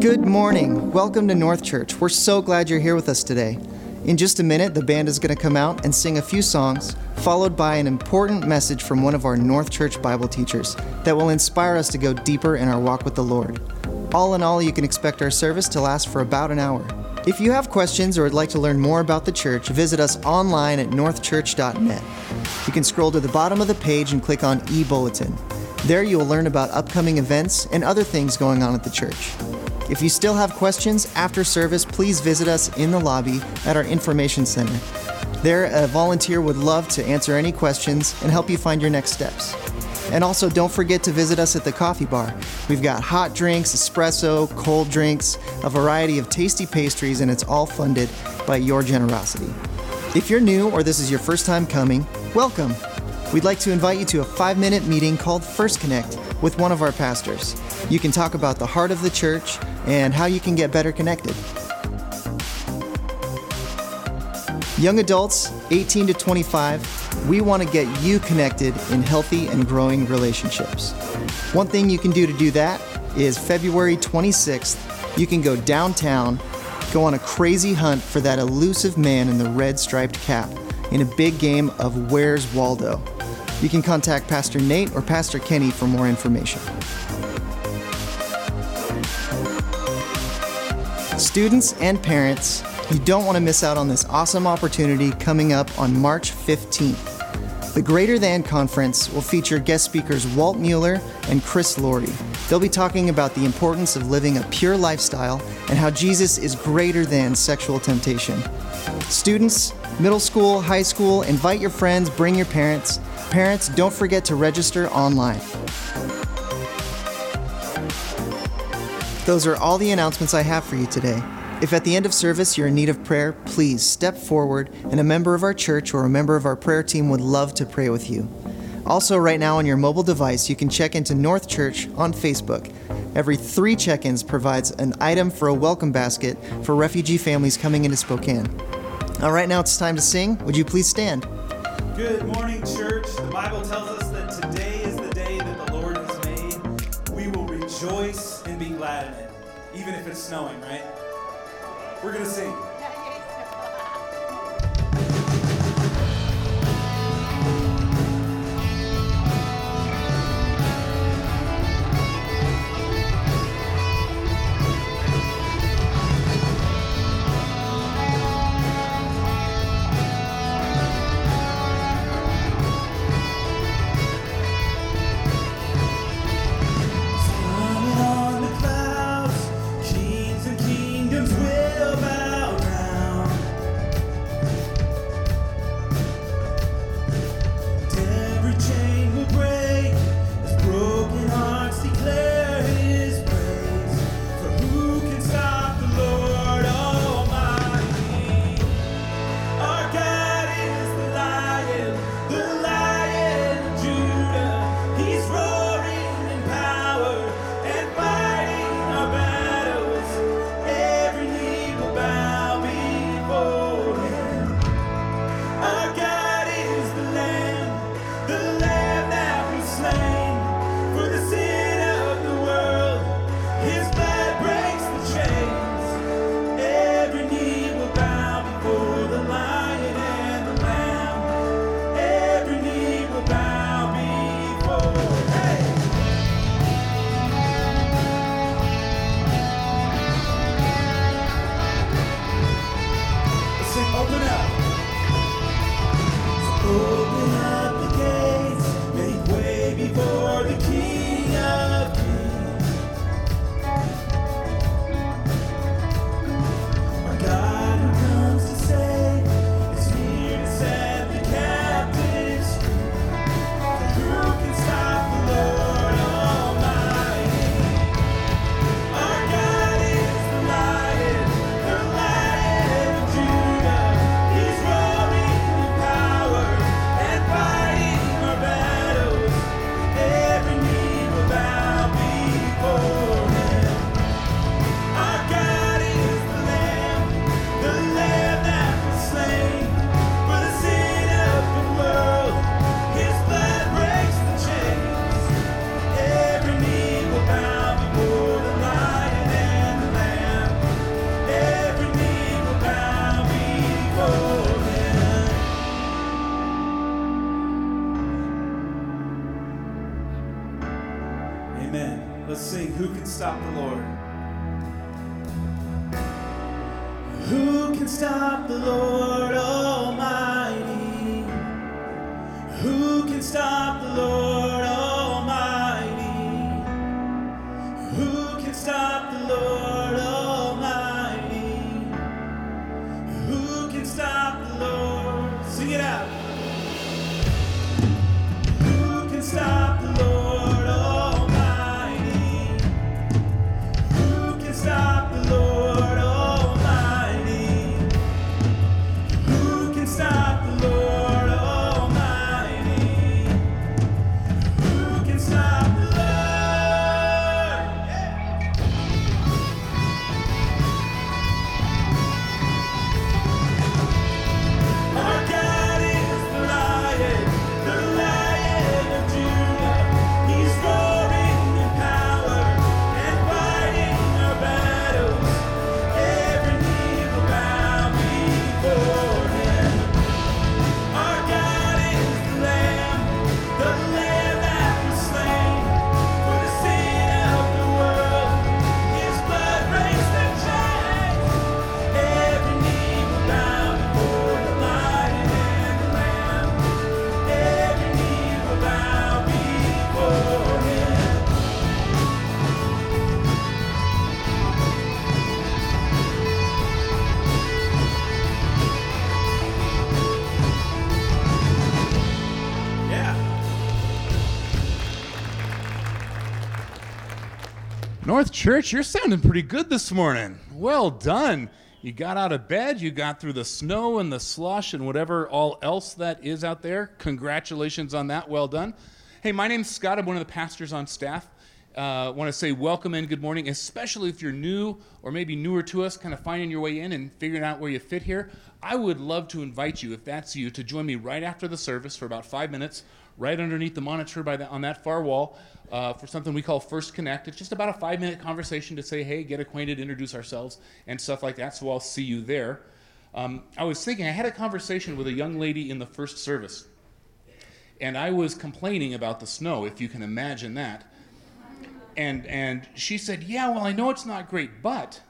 Good morning. Welcome to North Church. We're so glad you're here with us today. In just a minute, the band is going to come out and sing a few songs, followed by an important message from one of our North Church Bible teachers that will inspire us to go deeper in our walk with the Lord. All in all, you can expect our service to last for about an hour. If you have questions or would like to learn more about the church, visit us online at northchurch.net. You can scroll to the bottom of the page and click on eBulletin. There you'll learn about upcoming events and other things going on at the church. If you still have questions after service, please visit us in the lobby at our information center. There, a volunteer would love to answer any questions and help you find your next steps. And also, don't forget to visit us at the coffee bar. We've got hot drinks, espresso, cold drinks, a variety of tasty pastries, and it's all funded by your generosity. If you're new or this is your first time coming, welcome. We'd like to invite you to a 5-minute meeting called First Connect with one of our pastors. You can talk about the heart of the church and how you can get better connected. Young adults, 18 to 25, we want to get you connected in healthy and growing relationships. One thing you can do to do that is February 26th, you can go downtown, go on a crazy hunt for that elusive man in the red striped cap in a big game of Where's Waldo. You can contact Pastor Nate or Pastor Kenny for more information. Students and parents, you don't want to miss out on this awesome opportunity coming up on March 15th. The Greater Than Conference will feature guest speakers Walt Mueller and Chris Laurie. They'll be talking about the importance of living a pure lifestyle and how Jesus is greater than sexual temptation. Students, middle school, high school, invite your friends, bring your parents. Parents, don't forget to register online. Those are all the announcements I have for you today. If at the end of service you're in need of prayer, please step forward and a member of our church or a member of our prayer team would love to pray with you. Also, right now on your mobile device, you can check into North Church on Facebook. Every 3 check-ins provides an item for a welcome basket for refugee families coming into Spokane. All right, now it's time to sing. Would you please stand? Good morning, church. The Bible tells us that today is the day that the Lord has made. We will rejoice and be glad in it, even if it's snowing, right? We're going to sing. Kingdoms will bow. Amen. Let's sing, Who Can Stop the Lord? Who can stop the Lord Almighty? Who can stop the Lord Almighty? Who can stop the Lord Almighty? Who can stop the Lord? Sing it out. Who can stop the Lord Almighty? Who can stop the Lord Almighty? North Church, you're sounding pretty good this morning. Well done. You got out of bed, you got through the snow and the slush and whatever all else that is out there. Congratulations on that. Well done. Hey, my name's Scott. I'm one of the pastors on staff. I want to say welcome and good morning, especially if you're new or maybe newer to us, kind of finding your way in and figuring out where you fit here. I would love to invite you, if that's you, to join me right after the service for about 5 minutes, right underneath the monitor on that far wall for something we call First Connect. It's just about a 5-minute conversation to say, hey, get acquainted, introduce ourselves, and stuff like that, so I'll see you there. I was thinking, I had a conversation with a young lady in the first service, and I was complaining about the snow, if you can imagine that. And she said, yeah, well, I know it's not great, but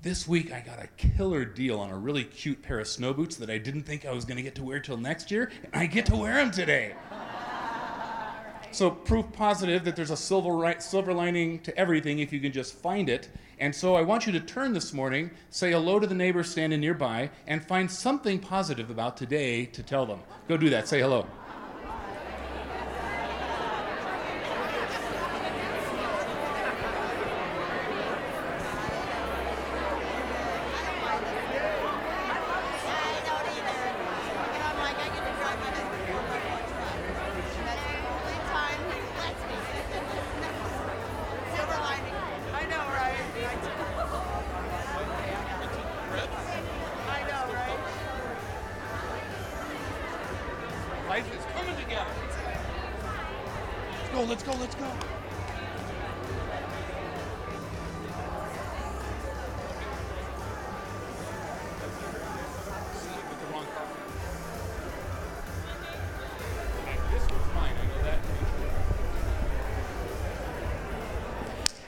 this week I got a killer deal on a really cute pair of snow boots that I didn't think I was going to get to wear till next year, and I get to wear them today. So proof positive that there's a silver lining to everything if you can just find it. And so I want you to turn this morning, say hello to the neighbor standing nearby, and find something positive about today to tell them. Go do that. Say hello.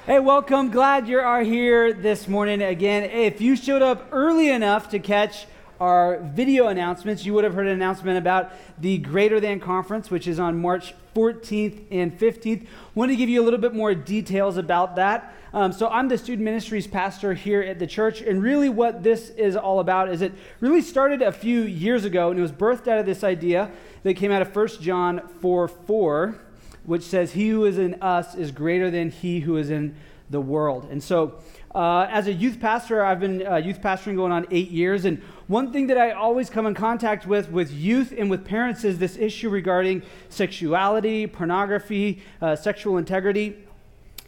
Hey, welcome. Glad you are here this morning again. If you showed up early enough to catch our video announcements, you would have heard an announcement about the Greater Than Conference, which is on March 14th and 15th. Want to give you a little bit more details about that. So I'm the student ministries pastor here at the church, and really what this is all about is it really started a few years ago, and it was birthed out of this idea that came out of 1 John 4:4. Which says, he who is in us is greater than he who is in the world. And so as a youth pastor, I've been youth pastoring going on 8 years. And one thing that I always come in contact with youth and with parents is this issue regarding sexuality, pornography, sexual integrity.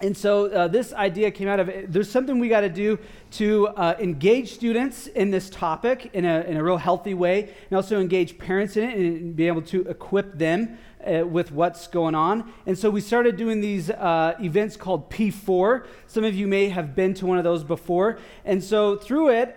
And so this idea came out of, there's something we got to do to engage students in this topic in a real healthy way, and also engage parents in it and be able to equip them with what's going on. And so we started doing these events called P4. Some of you may have been to one of those before. And so through it,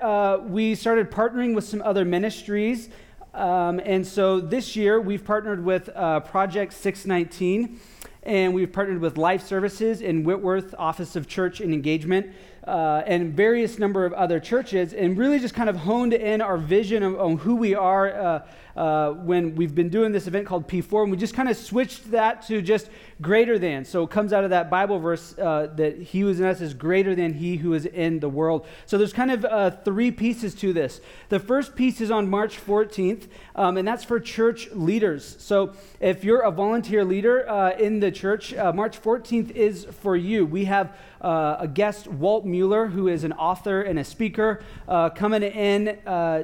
we started partnering with some other ministries. And so this year, we've partnered with Project 619. and we've partnered with Life Services and Whitworth Office of Church and Engagement, and various number of other churches, and really just kind of honed in our vision on who we are when we've been doing this event called P4, and we just kind of switched that to just greater than. So it comes out of that Bible verse that he who is in us is greater than he who is in the world. So there's kind of three pieces to this. The first piece is on March 14th, and that's for church leaders. So if you're a volunteer leader in the church, March 14th is for you. We have a guest, Walt Mueller, who is an author and a speaker, coming in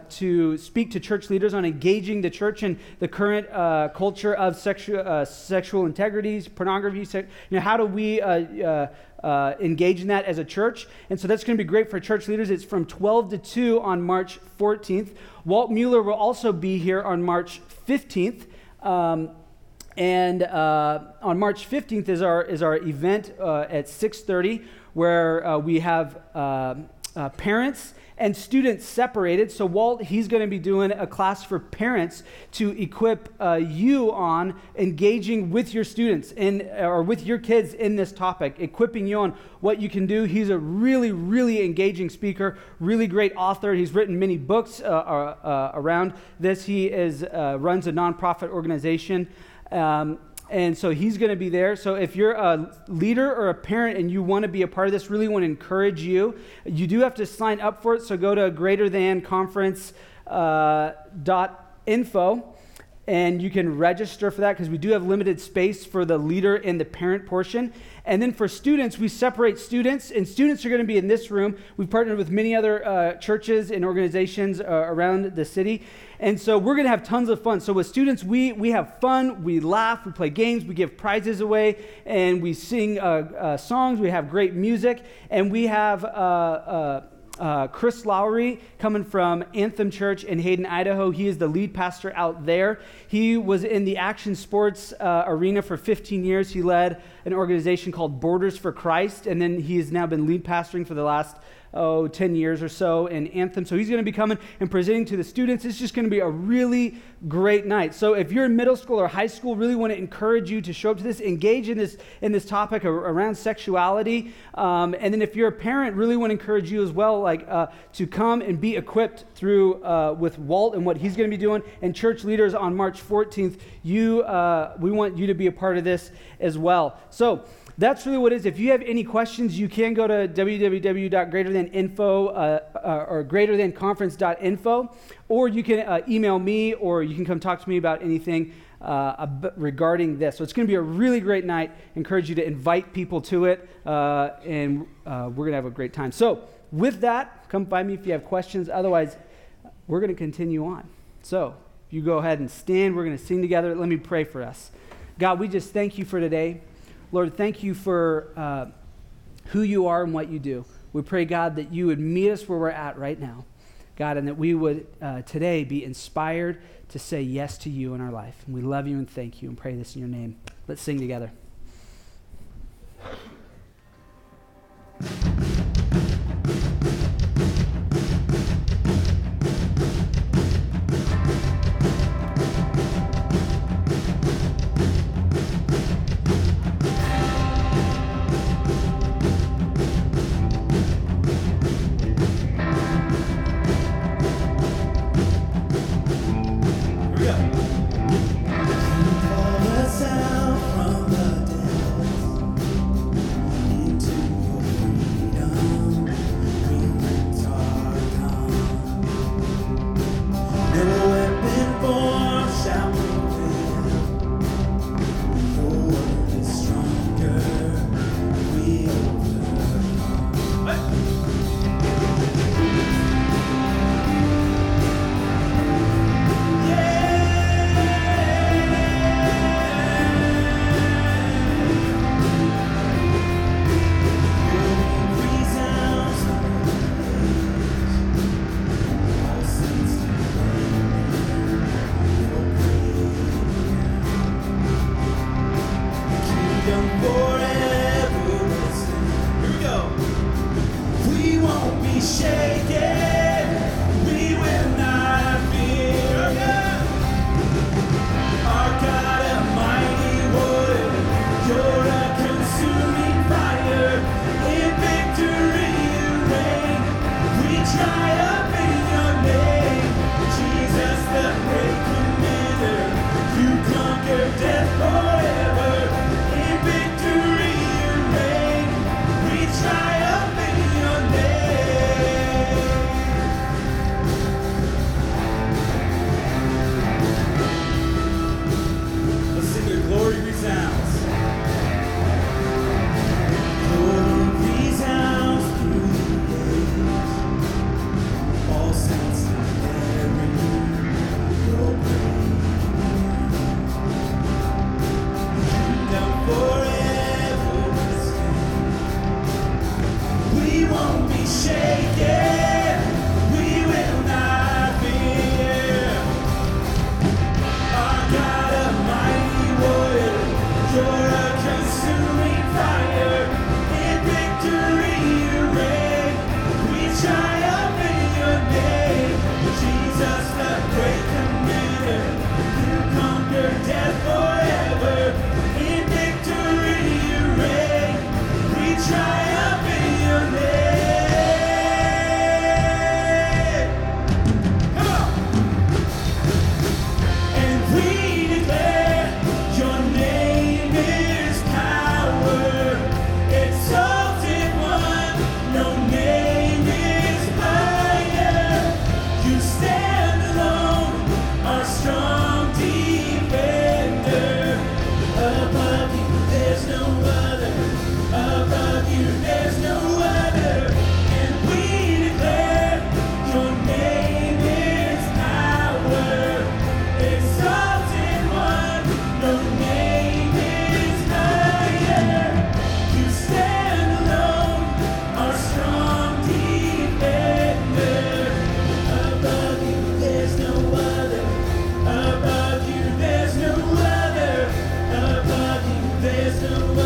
to speak to church leaders on engaging the church in the current culture of sexual integrities, pornography. How do we engage in that as a church? And so that's going to be great for church leaders. It's from 12 to 2 on March 14th. Walt Mueller will also be here on March 15th. And on March 15th is our event at 6:30, where we have parents and students separated. So Walt, he's going to be doing a class for parents to equip you on engaging with your students or with your kids in this topic, equipping you on what you can do. He's a really, really engaging speaker, really great author. He's written many books around this. He runs a nonprofit organization. And so he's going to be there. So if you're a leader or a parent and you want to be a part of this, really want to encourage you, you do have to sign up for it. So go to greaterthanconference.info and you can register for that, because we do have limited space for the leader and the parent portion. And then for students, we separate students, and students are going to be in this room. We've partnered with many other churches and organizations around the city. And so we're going to have tons of fun. So with students, we have fun, we laugh, we play games, we give prizes away, and we sing songs, we have great music, and we have Chris Lowry coming from Anthem Church in Hayden, Idaho. He is the lead pastor out there. He was in the action sports arena for 15 years. He led an organization called Borders for Christ, and then he has now been lead pastoring for the last 10 years or so in Anthem. So he's going to be coming and presenting to the students. It's just going to be a really great night. So if you're in middle school or high school, really want to encourage you to show up to this, engage in this topic around sexuality. And then if you're a parent, really want to encourage you as well, to come and be equipped through with Walt and what he's going to be doing. And church leaders, on March 14th, we want you to be a part of this as well. So that's really what it is. If you have any questions, you can go to www.greaterthaninfo or greaterthanconference.info, or you can email me, or you can come talk to me about anything regarding this. So it's going to be a really great night. Encourage you to invite people to it, and we're going to have a great time. So with that, come find me if you have questions. Otherwise, we're going to continue on. So you go ahead and stand. We're going to sing together. Let me pray for us. God, we just thank you for today. Lord, thank you for who you are and what you do. We pray, God, that you would meet us where we're at right now, God, and that we would today be inspired to say yes to you in our life. And we love you and thank you and pray this in your name. Let's sing together. Come on. Will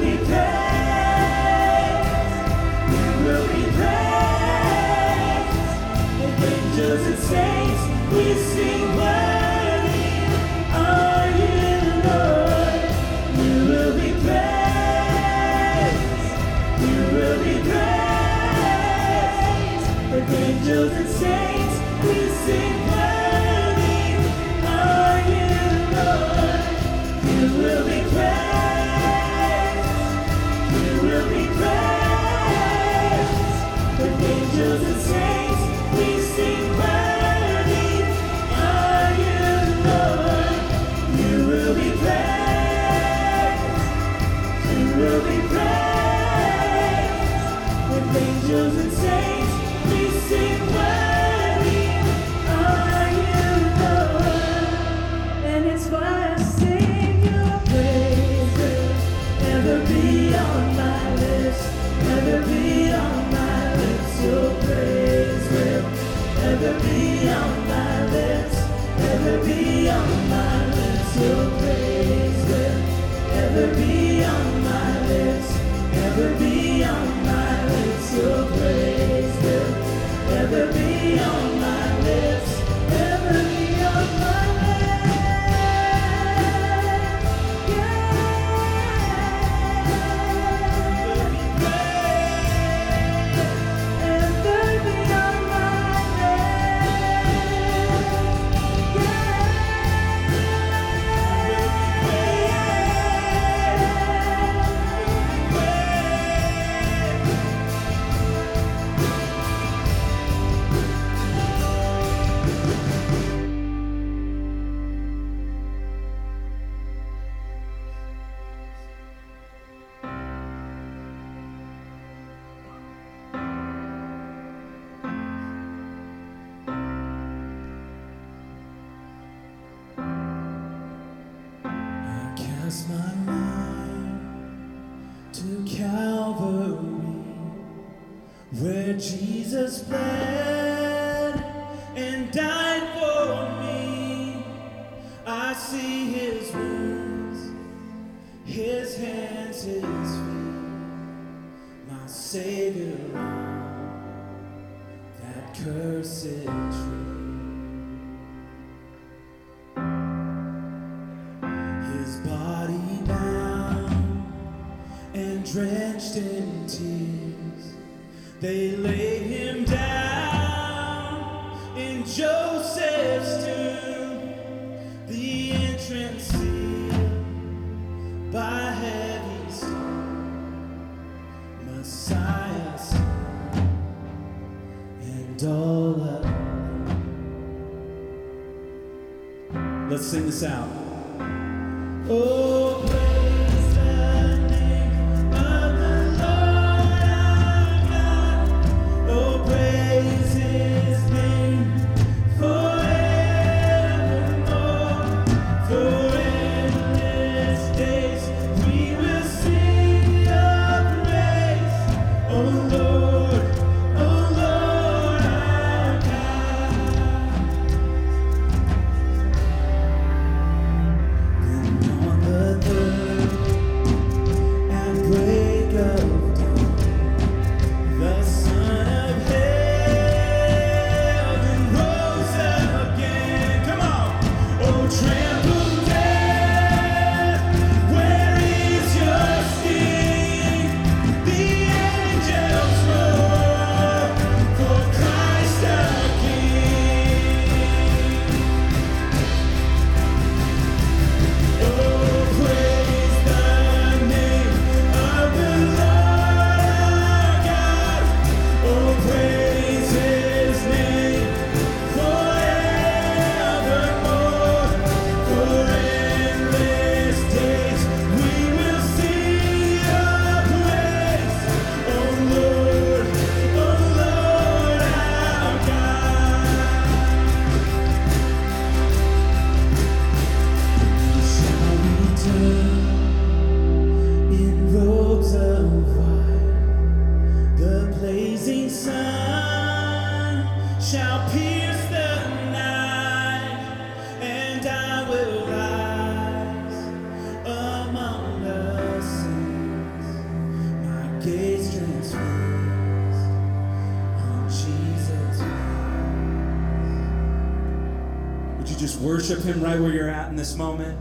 be praised. Let's sing this out. Oh, praise the name of the Lord our God. Oh, praise his name forevermore. For endless days we will sing your praise. Oh, Lord our God. Worship him right where you're at in this moment.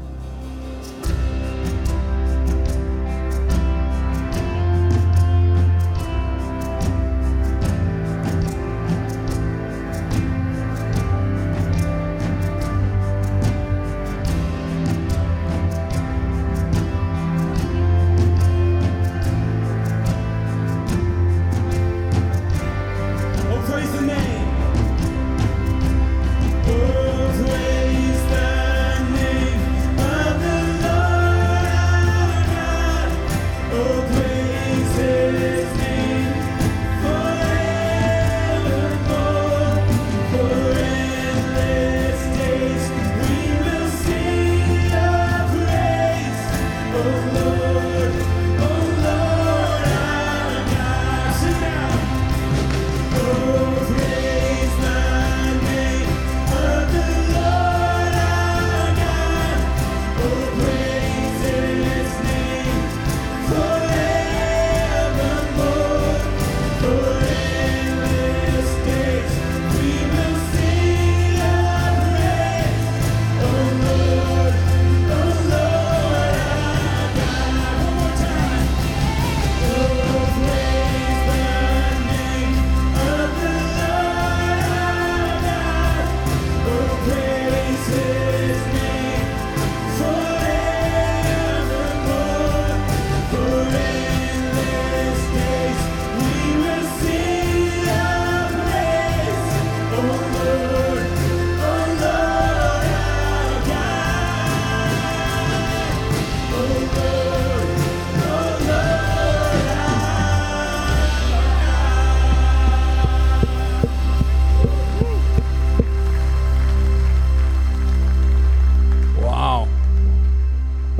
Oh,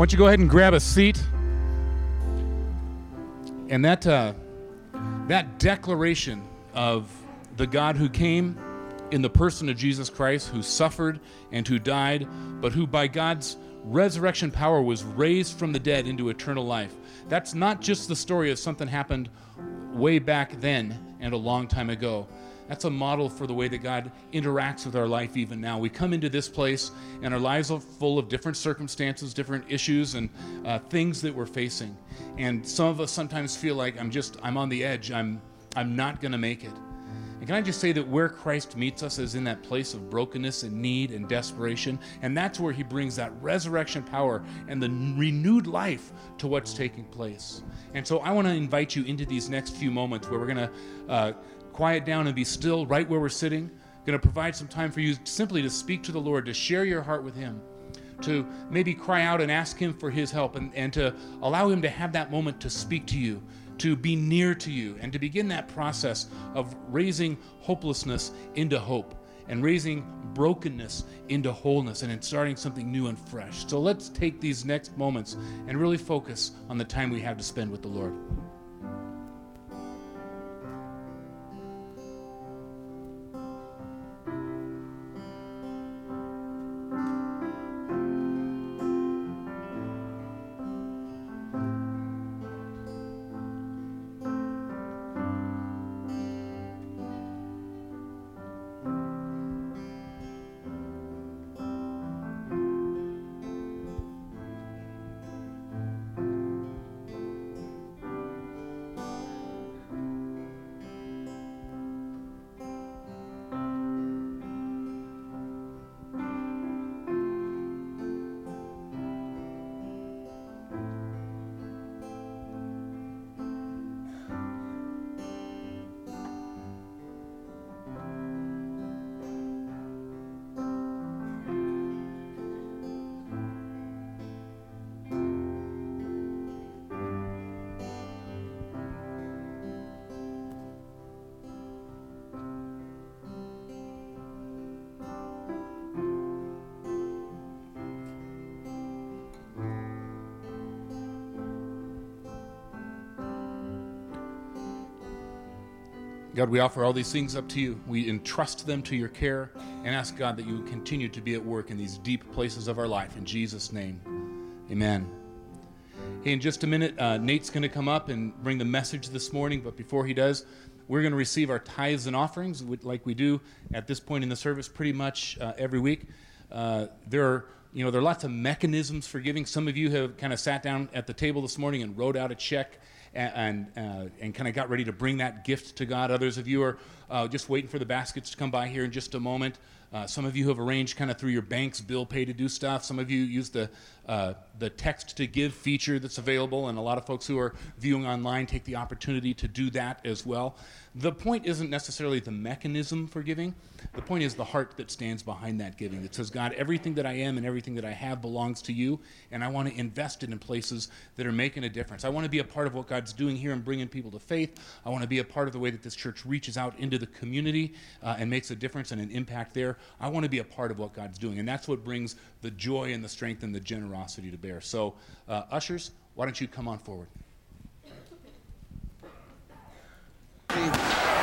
Why don't you go ahead and grab a seat? And that declaration of the God who came in the person of Jesus Christ, who suffered and who died, but who by God's resurrection power was raised from the dead into eternal life. That's not just the story of something happened way back then and a long time ago. That's a model for the way that God interacts with our life even now. We come into this place and our lives are full of different circumstances, different issues, and things that we're facing. And some of us sometimes feel like I'm on the edge. I'm not going to make it. And can I just say that where Christ meets us is in that place of brokenness and need and desperation. And that's where he brings that resurrection power and the renewed life to what's taking place. And so I want to invite you into these next few moments where we're going to quiet down and be still right where we're sitting. Going to provide some time for you simply to speak to the Lord, to share your heart with him, to maybe cry out and ask him for his help, and to allow him to have that moment to speak to you, to be near to you, and to begin that process of raising hopelessness into hope and raising brokenness into wholeness and in starting something new and fresh. So let's take these next moments and really focus on the time we have to spend with the Lord. God, we offer all these things up to you. We entrust them to your care and ask, God, that you continue to be at work in these deep places of our life. In Jesus' name, amen. Hey, in just a minute, Nate's going to come up and bring the message this morning. But before he does, we're going to receive our tithes and offerings like we do at this point in the service pretty much every week. There are lots of mechanisms for giving. Some of you have kind of sat down at the table this morning and wrote out a check and kind of got ready to bring that gift to God. Others of you are just waiting for the baskets to come by here in just a moment. Some of you have arranged kind of through your bank's bill pay to do stuff. Some of you use the text to give feature that's available, and a lot of folks who are viewing online take the opportunity to do that as well. The point isn't necessarily the mechanism for giving. The point is the heart that stands behind that giving, that says, God, everything that I am and everything that I have belongs to you, and I want to invest it in places that are making a difference. I want to be a part of what God's doing here and bringing people to faith. I want to be a part of the way that this church reaches out into the community and makes a difference and an impact there. I want to be a part of what God's doing, and that's what brings the joy and the strength and the generosity to bear. So, ushers, why don't you come on forward?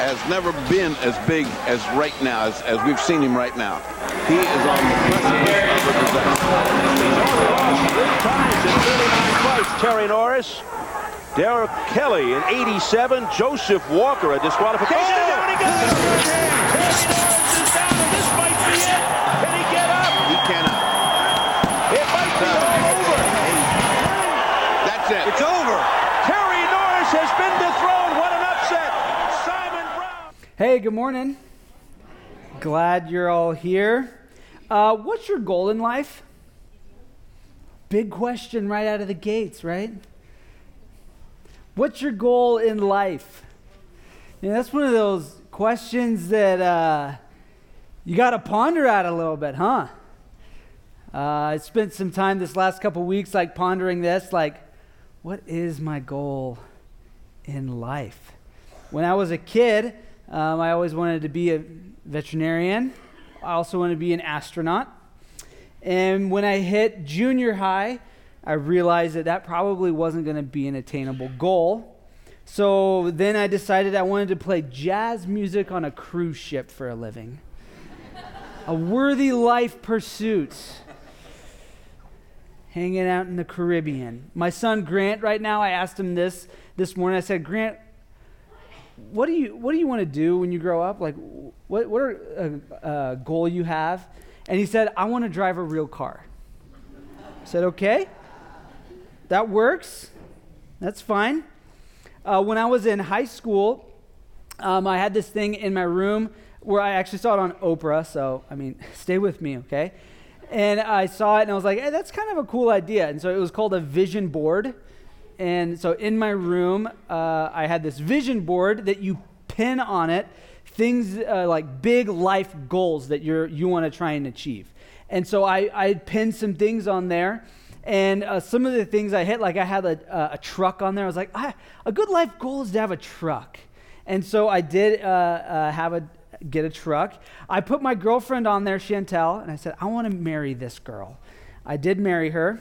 Has never been as big as right now, as we've seen him right now. He is on the precipice of a disaster. Terry Norris, Derek Kelly in 87, Joseph Walker, a disqualification. Oh! Hey, good morning. Glad you're all here. What's your goal in life? Big question right out of the gates, right? What's your goal in life? You know, that's one of those questions that you got to ponder at a little bit, huh? I spent some time this last couple weeks pondering this, what is my goal in life? When I was a kid, I always wanted to be a veterinarian. I also wanted to be an astronaut. And when I hit junior high, I realized that that probably wasn't going to be an attainable goal. So then I decided I wanted to play jazz music on a cruise ship for a living. A worthy life pursuit. Hanging out in the Caribbean. My son Grant right now, I asked him this morning. I said, Grant, what do you want to do when you grow up? Like, what goal you have? And he said, I want to drive a real car. I said, okay, that works. That's fine. When I was in high school, I had this thing in my room where I actually saw it on Oprah. So, I mean, stay with me, okay? And I saw it and I was like, hey, that's kind of a cool idea. And so it was called a vision board. And so in my room, I had this vision board that you pin on it things like big life goals that you want to try and achieve. And so I pinned some things on there, and some of the things I hit, like I had a truck on there. I was like, a good life goal is to have a truck. And so I did get a truck. I put my girlfriend on there, Chantel, and I said, I want to marry this girl. I did marry her.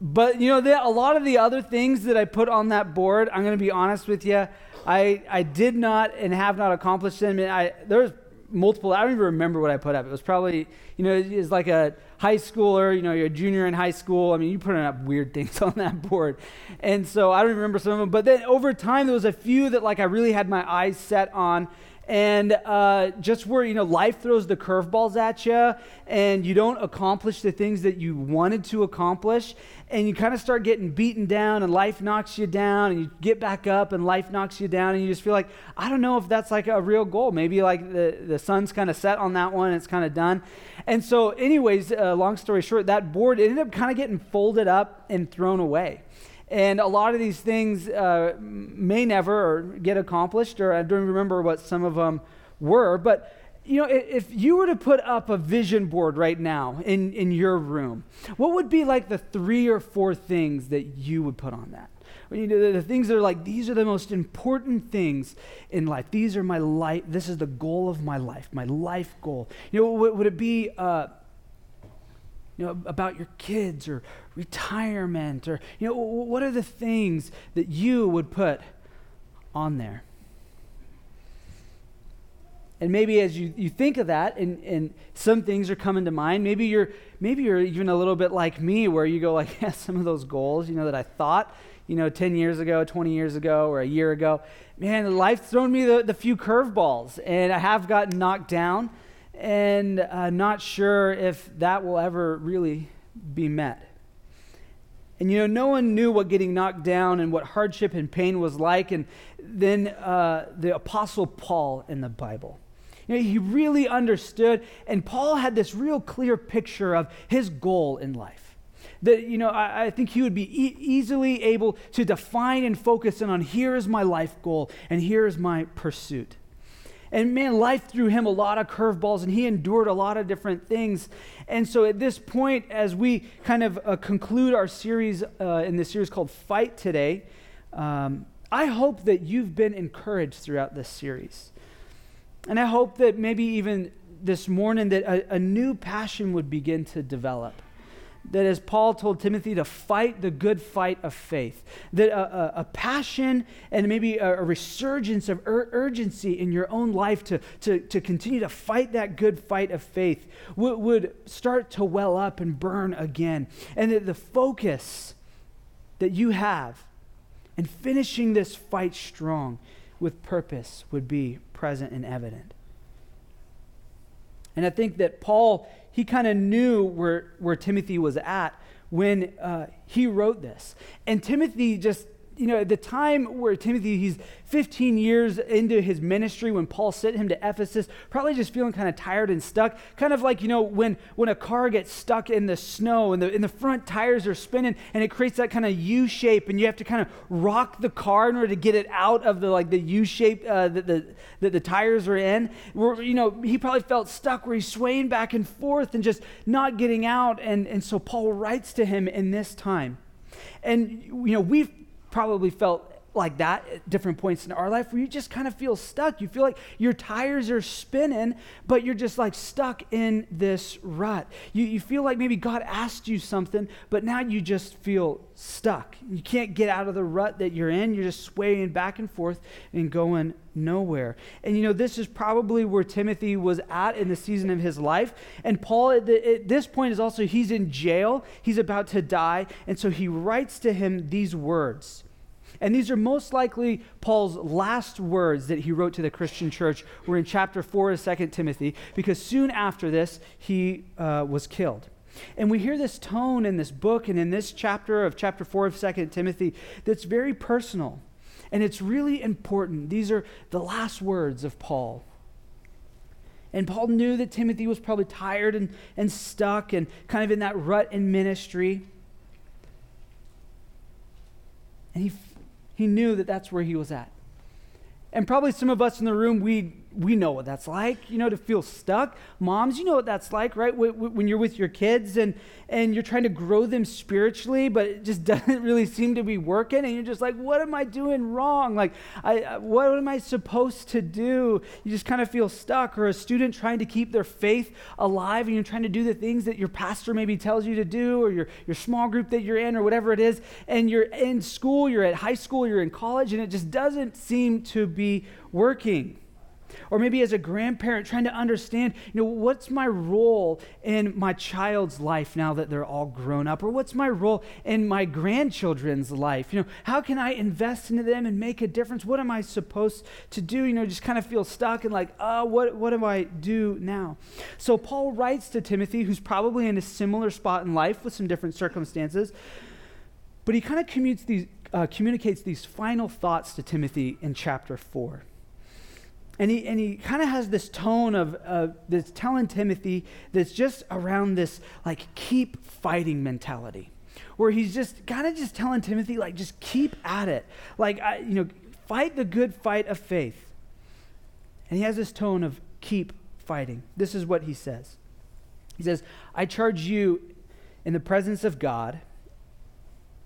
But, you know, a lot of the other things that I put on that board, I'm going to be honest with you, I did not and have not accomplished them. And there's multiple, I don't even remember what I put up. It was probably, you know, it's like a high schooler, you know, you're a junior in high school. I mean, you're putting up weird things on that board. And so I don't even remember some of them. But then over time, there was a few that like I really had my eyes set on. And just where, you know, life throws the curveballs at you and you don't accomplish the things that you wanted to accomplish, and you kind of start getting beaten down and life knocks you down, and you get back up and life knocks you down, and you just feel like, I don't know if that's like a real goal. Maybe like the sun's kind of set on that one and it's kind of done. And so anyways, long story short, that board ended up kind of getting folded up and thrown away. And a lot of these things may never get accomplished, or I don't remember what some of them were. But, you know, if you were to put up a vision board right now in your room, what would be like the 3 or 4 things that you would put on that? You know, the things that are like, these are the most important things in life. These are my life. This is the goal of my life goal. You know, would it be... you know, about your kids or retirement, or, you know, what are the things that you would put on there? And maybe as you think of that, and some things are coming to mind, maybe you're even a little bit like me, where you go like, yeah, some of those goals, you know, that I thought, you know, 10 years ago, 20 years ago, or a year ago, man, life's thrown me the few curveballs, and I have gotten knocked down. And not sure if that will ever really be met. And you know, no one knew what getting knocked down and what hardship and pain was like. And then the Apostle Paul in the Bible. You know, he really understood, and Paul had this real clear picture of his goal in life. That, you know, I think he would be easily able to define and focus in on, here is my life goal and here is my pursuit. And man, life threw him a lot of curveballs, and he endured a lot of different things. And so at this point, as we kind of conclude our series in this series called Fight Today, I hope that you've been encouraged throughout this series. And I hope that maybe even this morning that a new passion would begin to develop. That as Paul told Timothy to fight the good fight of faith, that a passion and maybe a resurgence of urgency in your own life to continue to fight that good fight of faith would start to well up and burn again. And that the focus that you have in finishing this fight strong with purpose would be present and evident. And I think that Paul... he kind of knew where Timothy was at when he wrote this. And Timothy just, you know, at the time where Timothy, he's 15 years into his ministry when Paul sent him to Ephesus, probably just feeling kind of tired and stuck. Kind of like, you know, when a car gets stuck in the snow and the front tires are spinning, and it creates that kind of U shape, and you have to kind of rock the car in order to get it out of the U shape that the tires are in. Where, you know, he probably felt stuck where he's swaying back and forth and just not getting out. And so Paul writes to him in this time. And, you know, we've probably felt like that at different points in our life where you just kind of feel stuck. You feel like your tires are spinning, but you're just like stuck in this rut. You feel like maybe God asked you something, but now you just feel stuck. You can't get out of the rut that you're in. You're just swaying back and forth and going nowhere. And you know, this is probably where Timothy was at in the season of his life. And Paul at this point is also, he's in jail. He's about to die. And so he writes to him these words. And these are most likely Paul's last words that he wrote to the Christian church. We're in chapter 4 of 2 Timothy, because soon after this, he was killed. And we hear this tone in this book and in this chapter of chapter 4 of 2 Timothy that's very personal. And it's really important. These are the last words of Paul. And Paul knew that Timothy was probably tired and stuck and kind of in that rut in ministry. And he knew that that's where he was at. And probably some of us in the room, we know what that's like, you know, to feel stuck. Moms, you know what that's like, right? When you're with your kids and you're trying to grow them spiritually, but it just doesn't really seem to be working. And you're just like, what am I doing wrong? Like, what am I supposed to do? You just kind of feel stuck. Or a student trying to keep their faith alive, and you're trying to do the things that your pastor maybe tells you to do, or your small group that you're in, or whatever it is. And you're in school, you're at high school, you're in college, and it just doesn't seem to be working. Or maybe as a grandparent trying to understand, you know, what's my role in my child's life now that they're all grown up? Or what's my role in my grandchildren's life? You know, how can I invest into them and make a difference? What am I supposed to do? You know, just kind of feel stuck and like, what do I do now? So Paul writes to Timothy, who's probably in a similar spot in life with some different circumstances, but he kind of communicates these final thoughts to Timothy in chapter 4. And he kind of has this tone of that's telling Timothy that's just around this like keep fighting mentality, where he's just kind of just telling Timothy like just keep at it, like fight the good fight of faith. And he has this tone of keep fighting. This is what he says. He says, "I charge you in the presence of God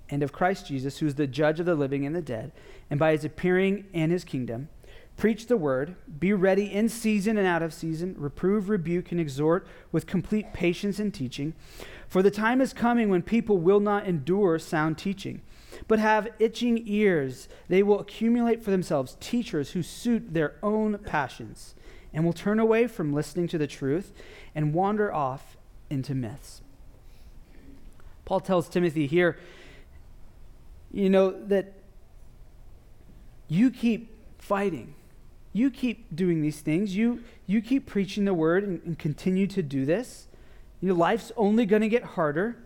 and of Christ Jesus, who is the judge of the living and the dead, and by his appearing and his kingdom, preach the word, be ready in season and out of season, reprove, rebuke, and exhort with complete patience and teaching. For the time is coming when people will not endure sound teaching, but have itching ears. They will accumulate for themselves teachers who suit their own passions, and will turn away from listening to the truth and wander off into myths." Paul tells Timothy here, you know, that you keep fighting. You keep doing these things. You keep preaching the word and continue to do this. Your life's only going to get harder.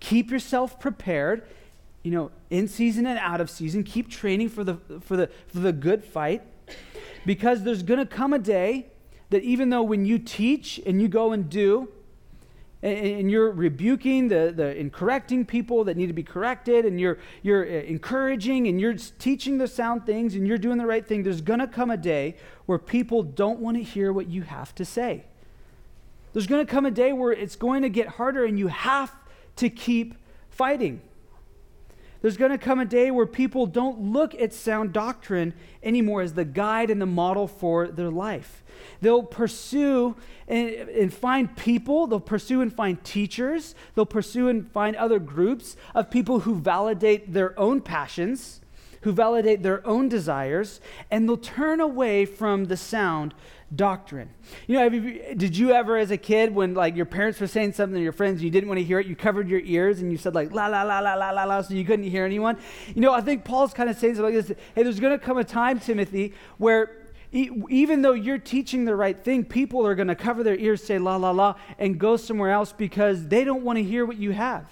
Keep yourself prepared, you know, in season and out of season. Keep training for the good fight, because there's going to come a day that even though when you teach and you go and do, and you're rebuking and correcting people that need to be corrected, and you're encouraging, and you're teaching the sound things, and you're doing the right thing, there's going to come a day where people don't want to hear what you have to say. There's going to come a day where it's going to get harder, and you have to keep fighting. There's going to come a day where people don't look at sound doctrine anymore as the guide and the model for their life. They'll pursue and find people. They'll pursue and find teachers. They'll pursue and find other groups of people who validate their own passions, who validate their own desires, and they'll turn away from the sound doctrine. You know, did you ever as a kid, when like your parents were saying something to your friends and you didn't want to hear it, you covered your ears and you said like la la la la la la la, so you couldn't hear anyone? You know, I think Paul's kind of saying something like this. Hey, there's going to come a time, Timothy, where even though you're teaching the right thing, people are going to cover their ears, say la la la, and go somewhere else because they don't want to hear what you have.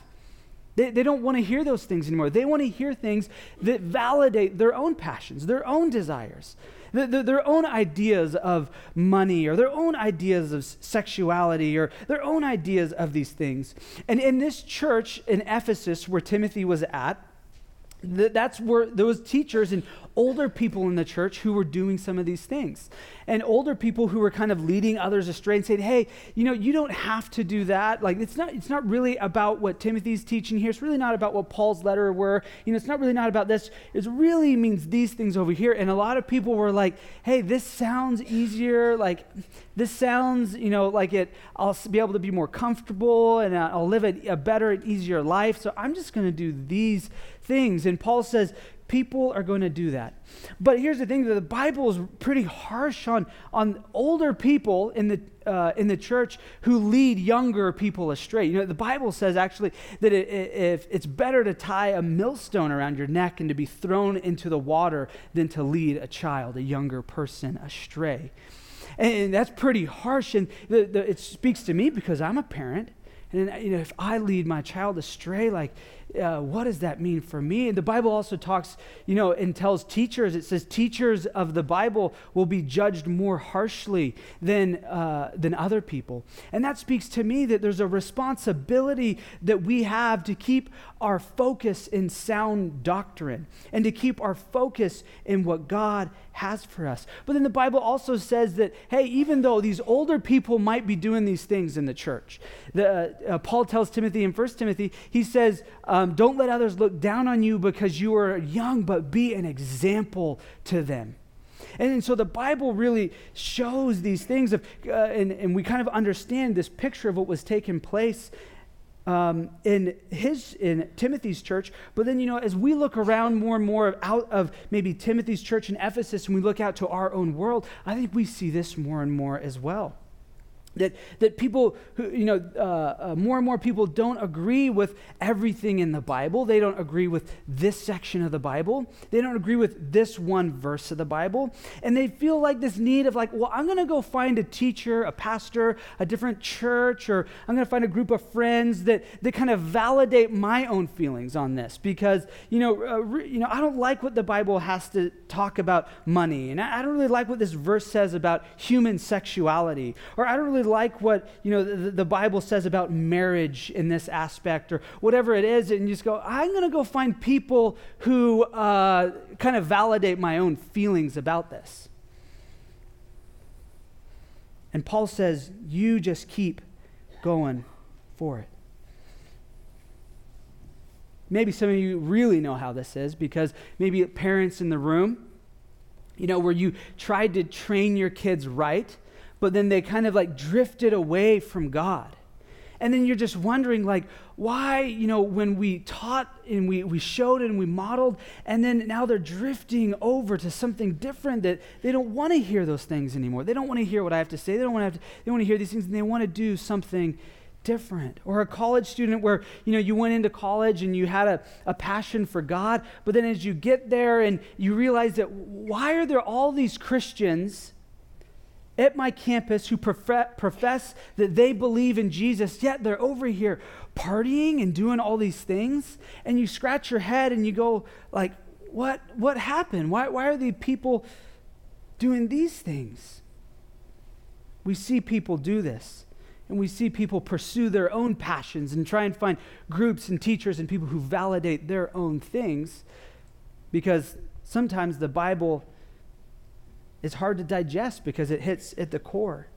They don't want to hear those things anymore. They want to hear things that validate their own passions, their own desires, their own ideas of money, or their own ideas of sexuality, or their own ideas of these things. And in this church in Ephesus where Timothy was at, that's where those teachers and older people in the church who were doing some of these things, and older people who were kind of leading others astray and saying, hey, you know, you don't have to do that. Like, it's not really about what Timothy's teaching here. It's really not about what Paul's letter were. You know, it's not really not about this. It really means these things over here. And a lot of people were like, hey, this sounds easier. Like, this sounds, you know, like it, I'll be able to be more comfortable and I'll live a better and easier life. So I'm just going to do these things. And Paul says, people are going to do that. But here's the thing, that the Bible is pretty harsh on older people in the church who lead younger people astray. You know, the Bible says actually that if it's better to tie a millstone around your neck and to be thrown into the water than to lead a child, a younger person astray. And that's pretty harsh, and it speaks to me because I'm a parent. And, you know, if I lead my child astray, like, what does that mean for me? And the Bible also talks, you know, and tells teachers, it says teachers of the Bible will be judged more harshly than other people. And that speaks to me that there's a responsibility that we have to keep our focus in sound doctrine and to keep our focus in what God has for us. But then the Bible also says that, hey, even though these older people might be doing these things in the church, Paul tells Timothy in 1 Timothy, he says, don't let others look down on you because you are young, but be an example to them. And so the Bible really shows these things of, and we kind of understand this picture of what was taking place in Timothy's church. But then, you know, as we look around more and more out of maybe Timothy's church in Ephesus, and we look out to our own world, I think we see this more and more as well. That people, who, you know, more and more people don't agree with everything in the Bible. They don't agree with this section of the Bible. They don't agree with this one verse of the Bible. And they feel like this need of like, well, I'm going to go find a teacher, a pastor, a different church, or I'm going to find a group of friends that kind of validate my own feelings on this. Because, you know, I don't like what the Bible has to talk about money. And I don't really like what this verse says about human sexuality. Or I don't really like what, you know, the Bible says about marriage in this aspect, or whatever it is, and you just go, I'm going to go find people who kind of validate my own feelings about this. And Paul says, you just keep going for it. Maybe some of you really know how this is, because maybe parents in the room, you know, where you tried to train your kids right, but then they kind of like drifted away from God. And then you're just wondering like, why, you know, when we taught and we showed and we modeled, and then now they're drifting over to something different, that they don't want to hear those things anymore. They don't want to hear what I have to say. They want to hear these things, and they want to do something different. Or a college student where, you know, you went into college and you had a passion for God, but then as you get there and you realize that, why are there all these Christians at my campus who profess that they believe in Jesus, yet they're over here partying and doing all these things? And you scratch your head and you go like, what happened? Why are the people doing these things? We see people do this, and we see people pursue their own passions and try and find groups and teachers and people who validate their own things, because sometimes the Bible, it's hard to digest because it hits at the core.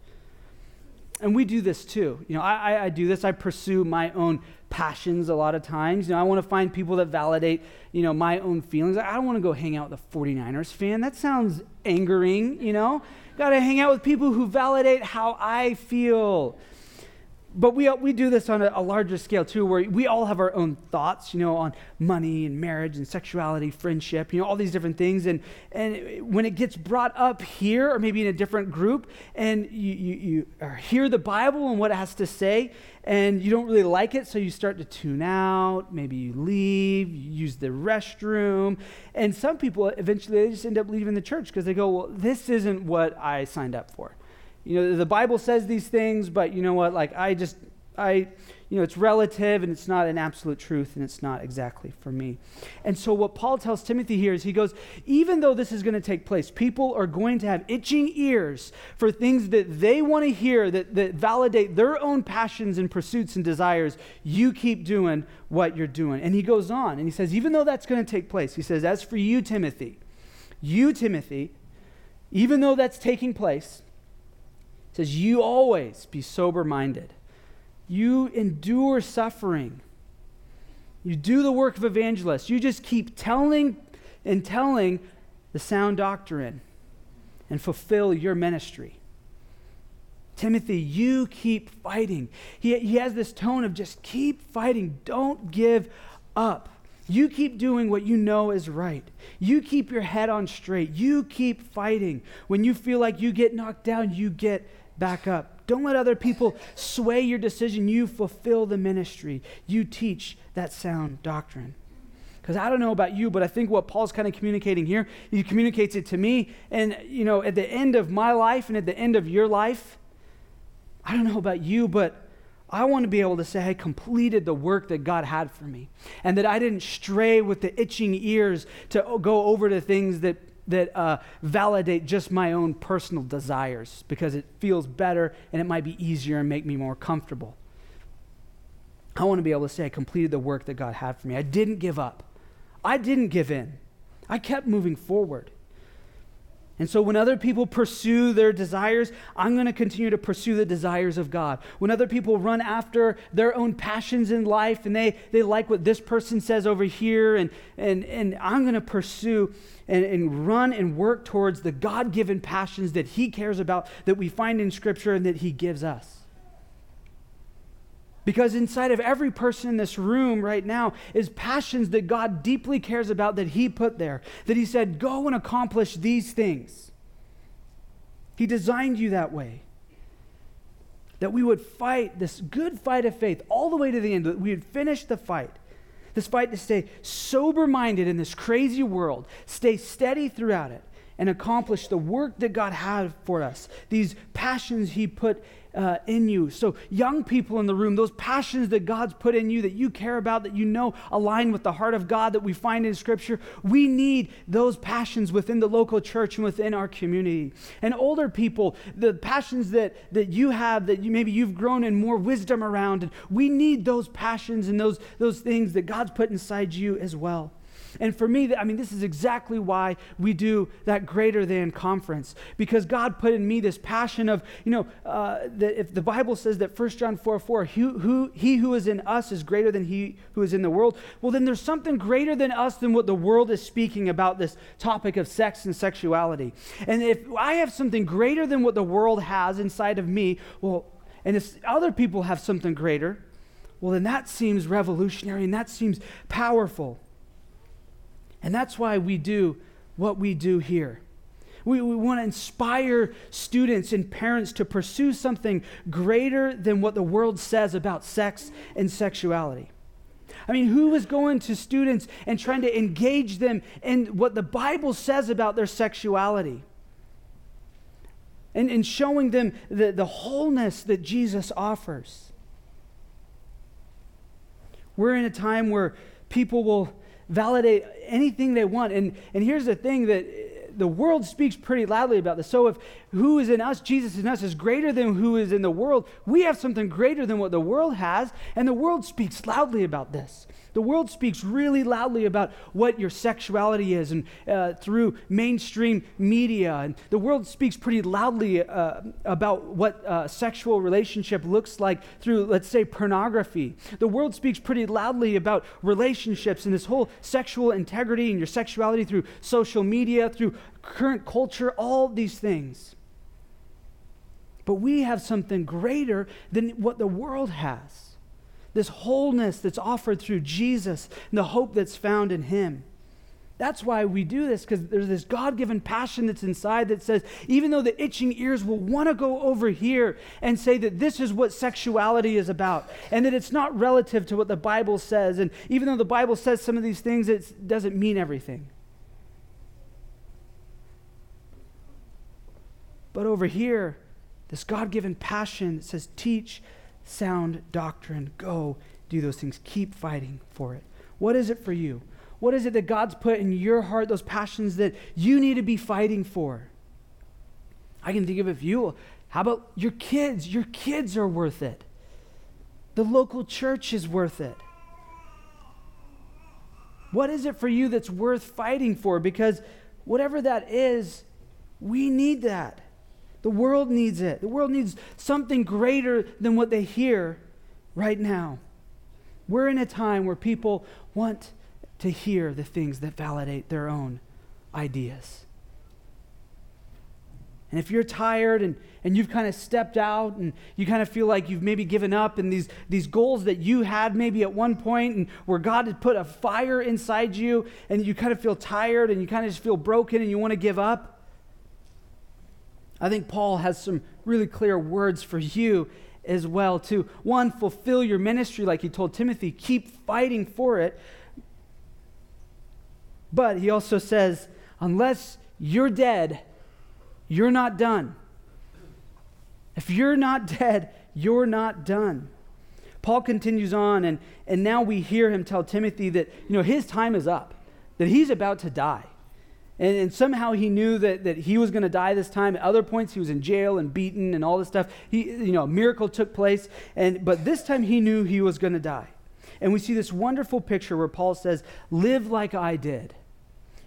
And we do this too. You know, I do this. I pursue my own passions a lot of times. You know, I want to find people that validate, you know, my own feelings. I don't want to go hang out with a 49ers fan. That sounds angering, you know. Got to hang out with people who validate how I feel. But we do this on a larger scale too, where we all have our own thoughts, you know, on money and marriage and sexuality, friendship, you know, all these different things. And when it gets brought up here, or maybe in a different group, and you hear the Bible and what it has to say, and you don't really like it, so you start to tune out, maybe you leave, you use the restroom. And some people eventually, they just end up leaving the church because they go, well, this isn't what I signed up for. You know, the Bible says these things, but you know what, like I it's relative, and it's not an absolute truth, and it's not exactly for me. And so what Paul tells Timothy here is, he goes, even though this is going to take place, people are going to have itching ears for things that they want to hear, that validate their own passions and pursuits and desires. You keep doing what you're doing. And he goes on, and he says, even though that's going to take place, he says, as for you, Timothy, You, Timothy, even though that's taking place, says you always be sober-minded. You endure suffering. You do the work of evangelists. You just keep telling and telling the sound doctrine and fulfill your ministry. Timothy, you keep fighting. He has this tone of just keep fighting. Don't give up. You keep doing what you know is right. You keep your head on straight. You keep fighting. When you feel like you get knocked down, you get back up. Don't let other people sway your decision. You fulfill the ministry. You teach that sound doctrine. Because I don't know about you, but I think what Paul's kind of communicating here, he communicates it to me. And, you know, at the end of my life and at the end of your life, I don't know about you, but I want to be able to say I completed the work that God had for me and that I didn't stray with the itching ears to go over to things that validate just my own personal desires because it feels better and it might be easier and make me more comfortable. I want to be able to say I completed the work that God had for me. I didn't give up. I didn't give in. I kept moving forward. And so when other people pursue their desires, I'm going to continue to pursue the desires of God. When other people run after their own passions in life and they like what this person says over here, and I'm going to pursue and run and work towards the God-given passions that he cares about, that we find in Scripture and that he gives us. Because inside of every person in this room right now is passions that God deeply cares about that he put there. That he said, go and accomplish these things. He designed you that way. That we would fight this good fight of faith all the way to the end. That we would finish the fight. This fight to stay sober-minded in this crazy world. Stay steady throughout it. And accomplish the work that God had for us. These passions he put in you. So young people in the room, those passions that God's put in you, that you care about, that you know align with the heart of God that we find in Scripture, we need those passions within the local church and within our community. And older people, the passions that you have, that you, maybe you've grown in more wisdom around, and we need those passions and those things that God's put inside you as well. And for me, I mean, this is exactly why we do that Greater Than Conference, because God put in me this passion of, you know, that if the Bible says that 1 John 4:4, he who is in us is greater than he who is in the world, well, then there's something greater than us than what the world is speaking about this topic of sex and sexuality. And if I have something greater than what the world has inside of me, well, and if other people have something greater, well, then that seems revolutionary and that seems powerful. And that's why we do what we do here. We want to inspire students and parents to pursue something greater than what the world says about sex and sexuality. I mean, who is going to students and trying to engage them in what the Bible says about their sexuality? And showing them the wholeness that Jesus offers. We're in a time where people will validate anything they want. And here's the thing, that the world speaks pretty loudly about this. So if who is in us, Jesus in us, is greater than who is in the world, we have something greater than what the world has, and the world speaks loudly about this. The world speaks really loudly about what your sexuality is, and through mainstream media. And the world speaks pretty loudly about what sexual relationship looks like through, let's say, pornography. The world speaks pretty loudly about relationships and this whole sexual integrity and your sexuality through social media, through current culture, all these things. But we have something greater than what the world has. This wholeness that's offered through Jesus and the hope that's found in him. That's why we do this, because there's this God-given passion that's inside that says, even though the itching ears will want to go over here and say that this is what sexuality is about, and that it's not relative to what the Bible says, and even though the Bible says some of these things, it doesn't mean everything. But over here, this God-given passion that says, teach sound doctrine. Go do those things. Keep fighting for it. What is it for you? What is it that God's put in your heart, those passions that you need to be fighting for? I can think of a few. How about your kids? Your kids are worth it. The local church is worth it. What is it for you that's worth fighting for? Because whatever that is, we need that. The world needs it. The world needs something greater than what they hear right now. We're in a time where people want to hear the things that validate their own ideas. And if you're tired and you've kind of stepped out and you kind of feel like you've maybe given up, and these goals that you had maybe at one point and where God had put a fire inside you, and you kind of feel tired and you kind of just feel broken and you want to give up, I think Paul has some really clear words for you as well to, one, fulfill your ministry like he told Timothy, keep fighting for it. But he also says, unless you're dead, you're not done. If you're not dead, you're not done. Paul continues on, and now we hear him tell Timothy that, you know, his time is up, that he's about to die. And somehow he knew that he was going to die this time. At other points, he was in jail and beaten and all this stuff. A miracle took place, but this time he knew he was going to die. And we see this wonderful picture where Paul says, live like I did.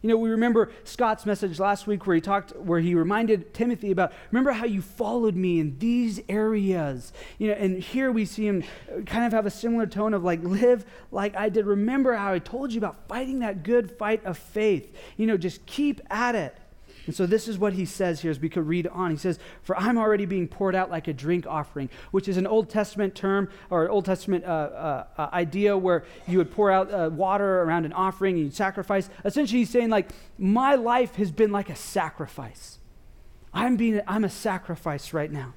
You know, we remember Scott's message last week where he reminded Timothy about, remember how you followed me in these areas. You know, and here we see him kind of have a similar tone of like, live like I did. Remember how I told you about fighting that good fight of faith. You know, just keep at it. And so this is what he says here as we could read on. He says, for I'm already being poured out like a drink offering, which is an Old Testament term or Old Testament idea where you would pour out water around an offering and you'd sacrifice. Essentially, he's saying like, my life has been like a sacrifice. I'm a sacrifice right now.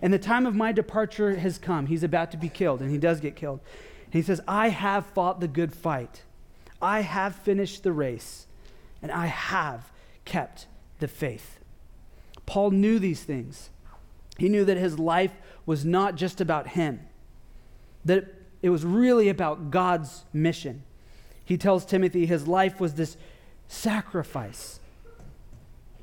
And the time of my departure has come. He's about to be killed, and he does get killed. And he says, I have fought the good fight. I have finished the race, and I have kept the faith. Paul knew these things. He knew that his life was not just about him, that it was really about God's mission. He tells Timothy his life was this sacrifice.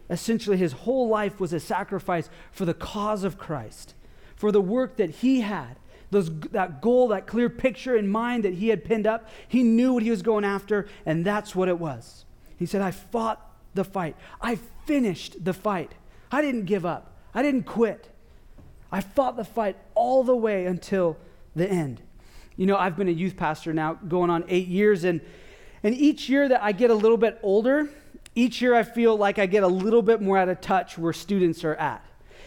Essentially, his whole life was a sacrifice for the cause of Christ, for the work that he had, that goal, that clear picture in mind that he had pinned up. He knew what he was going after, and that's what it was. He said, I fought the fight. I finished the fight. I didn't give up. I didn't quit. I fought the fight all the way until the end. You know, I've been a youth pastor now going on 8 years, and each year that I get a little bit older, each year I feel like I get a little bit more out of touch where students are at.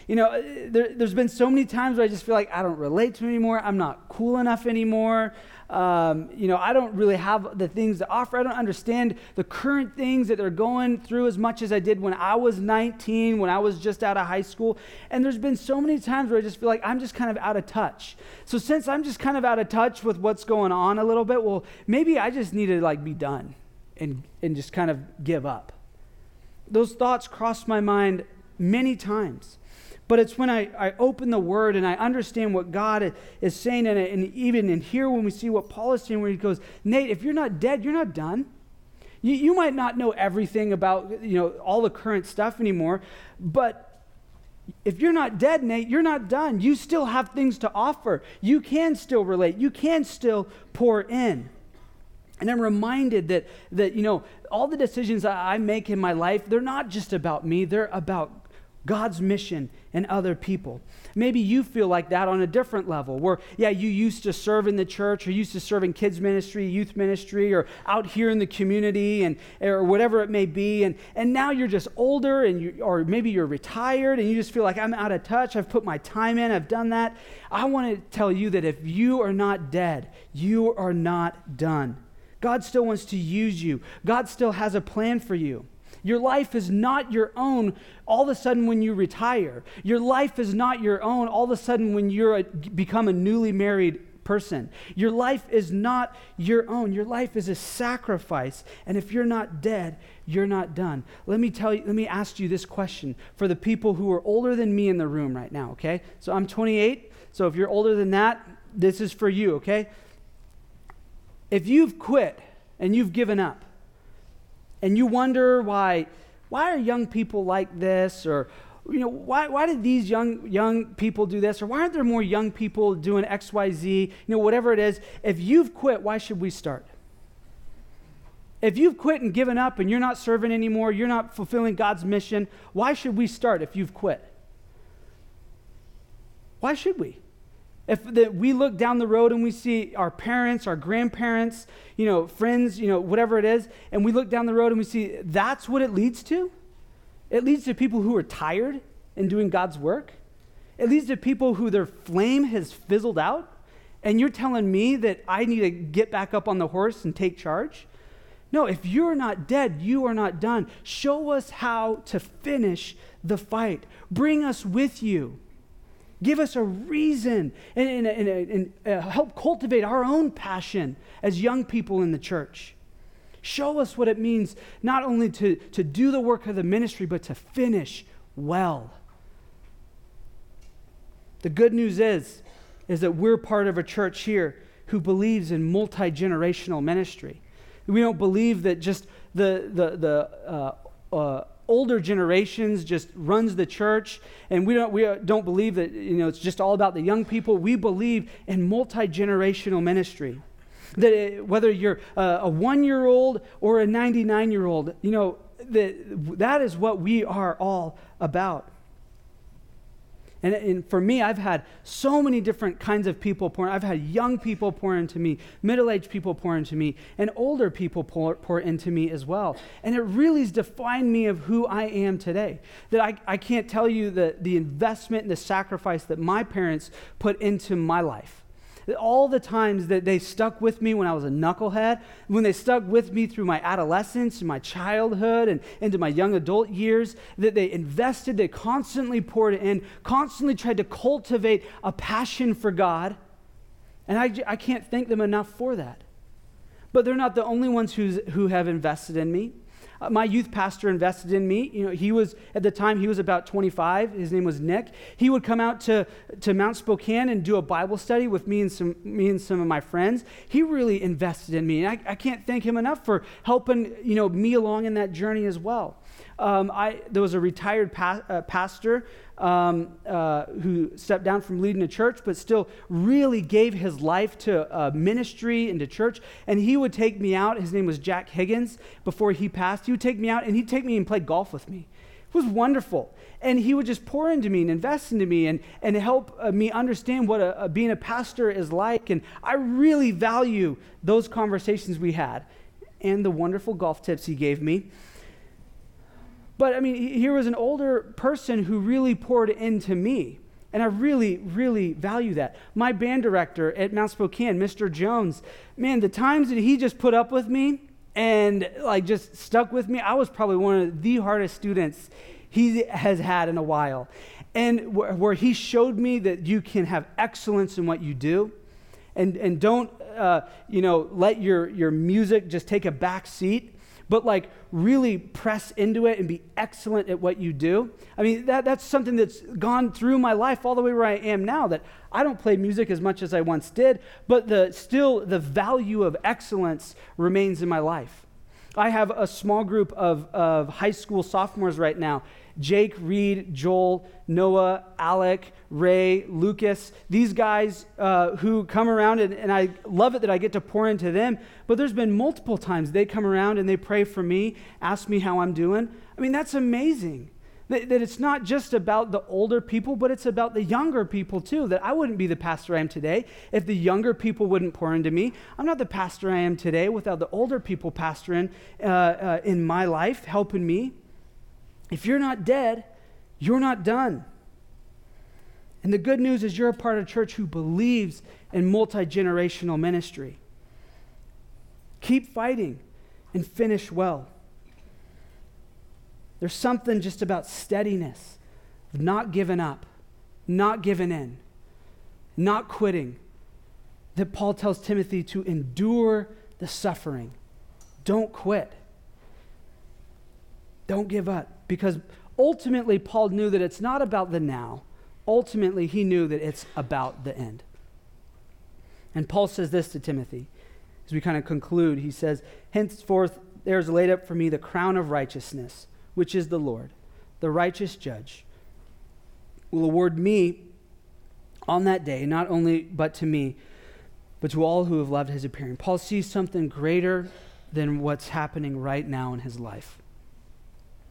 You know, there's been so many times where I just feel like I don't relate to them anymore. I'm not cool enough anymore. You know, I don't really have the things to offer. I don't understand the current things that they're going through as much as I did when I was 19, when I was just out of high school. And there's been so many times where I just feel like I'm just kind of out of touch. So since I'm just kind of out of touch with what's going on a little bit, well, maybe I just need to like be done and just kind of give up. Those thoughts crossed my mind many times. But it's when I open the Word and I understand what God is saying, and even in here when we see what Paul is saying, where he goes, Nate, if you're not dead, you're not done. You might not know everything about, you know, all the current stuff anymore, but if you're not dead, Nate, you're not done. You still have things to offer. You can still relate. You can still pour in. And I'm reminded that you know, all the decisions I make in my life, they're not just about me. They're about God's mission and other people. Maybe you feel like that on a different level where, yeah, you used to serve in the church or used to serve in kids ministry, youth ministry, or out here in the community and or whatever it may be. And now you're just older or maybe you're retired and you just feel like I'm out of touch. I've put my time in. I've done that. I want to tell you that if you are not dead, you are not done. God still wants to use you. God still has a plan for you. Your life is not your own all of a sudden when you retire. Your life is not your own all of a sudden when you become a newly married person. Your life is not your own. Your life is a sacrifice. And if you're not dead, you're not done. Let me ask you this question for the people who are older than me in the room right now, okay? So I'm 28. So if you're older than that, this is for you, okay? If you've quit and you've given up, and you wonder why are young people like this, or you know why did these young people do this, or why aren't there more young people doing XYZ, you know, whatever it is. If you've quit, why should we start? If you've quit and given up and you're not serving anymore, you're not fulfilling God's mission, why should we start if you've quit? Why should we? If we look down the road and we see our parents, our grandparents, friends, whatever it is, and we look down the road and we see that's what it leads to? It leads to people who are tired in doing God's work. It leads to people who their flame has fizzled out. And you're telling me that I need to get back up on the horse and take charge? No, if you're not dead, you are not done. Show us how to finish the fight. Bring us with you. Give us a reason and help cultivate our own passion as young people in the church. Show us what it means not only to do the work of the ministry, but to finish well. The good news is that we're part of a church here who believes in multi-generational ministry. We don't believe that just the older generations just runs the church, and we don't believe that it's just all about the young people. We believe in multi-generational ministry. That whether you're a 1-year-old or a 99-year-old, that is what we are all about. And for me, I've had so many different kinds of people pour. I've had young people pour into me, middle-aged people pour into me, and older people pour into me as well. And it really has defined me of who I am today. That I can't tell you the investment and the sacrifice that my parents put into my life. All the times that they stuck with me when I was a knucklehead, when they stuck with me through my adolescence and my childhood and into my young adult years, that they invested, they constantly poured in, constantly tried to cultivate a passion for God. And I can't thank them enough for that. But they're not the only ones who have invested in me. My youth pastor invested in me. He was, at the time, he was about 25. His name was Nick. He would come out to Mount Spokane and do a Bible study with me and some of my friends. He really invested in me. And I can't thank him enough for helping, me along in that journey as well. There was a retired pastor who stepped down from leading a church, but still really gave his life to ministry and to church. And he would take me out. His name was Jack Higgins. Before he passed, he would take me out and he'd take me and play golf with me. It was wonderful. And he would just pour into me and invest into me and help me understand what being a pastor is like. And I really value those conversations we had and the wonderful golf tips he gave me. But, here was an older person who really poured into me, and I really, really value that. My band director at Mount Spokane, Mr. Jones, man, the times that he just put up with me and, just stuck with me, I was probably one of the hardest students he has had in a while. And where he showed me that you can have excellence in what you do and don't, let your music just take a back seat, but really press into it and be excellent at what you do. That's something that's gone through my life all the way where I am now, that I don't play music as much as I once did, but still the value of excellence remains in my life. I have a small group of high school sophomores right now, Jake, Reed, Joel, Noah, Alec, Ray, Lucas, these guys who come around, and I love it that I get to pour into them, but there's been multiple times they come around and they pray for me, ask me how I'm doing. That's amazing, that it's not just about the older people, but it's about the younger people too, that I wouldn't be the pastor I am today if the younger people wouldn't pour into me. I'm not the pastor I am today without the older people pastoring in my life, helping me. If you're not dead, you're not done. And the good news is you're a part of a church who believes in multi-generational ministry. Keep fighting and finish well. There's something just about steadiness, not giving up, not giving in, not quitting, that Paul tells Timothy to endure the suffering. Don't quit. Don't give up. Because ultimately, Paul knew that it's not about the now. Ultimately, he knew that it's about the end. And Paul says this to Timothy. As we kind of conclude, he says, "Henceforth there is laid up for me the crown of righteousness, which is the Lord, the righteous judge, will award me on that day, not only but to me, but to all who have loved his appearing." Paul sees something greater than what's happening right now in his life.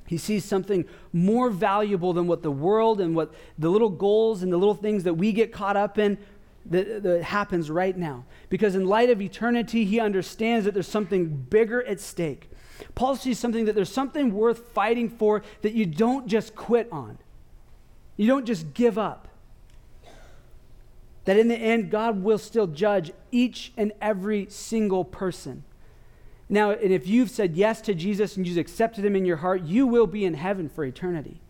He sees something more valuable than what the world and what the little goals and the little things that we get caught up in that happens right now. Because in light of eternity, he understands that there's something bigger at stake. Paul sees something, that there's something worth fighting for, that you don't just quit on. You don't just give up. That in the end, God will still judge each and every single person. Now, and if you've said yes to Jesus and you've accepted him in your heart, you will be in heaven for eternity.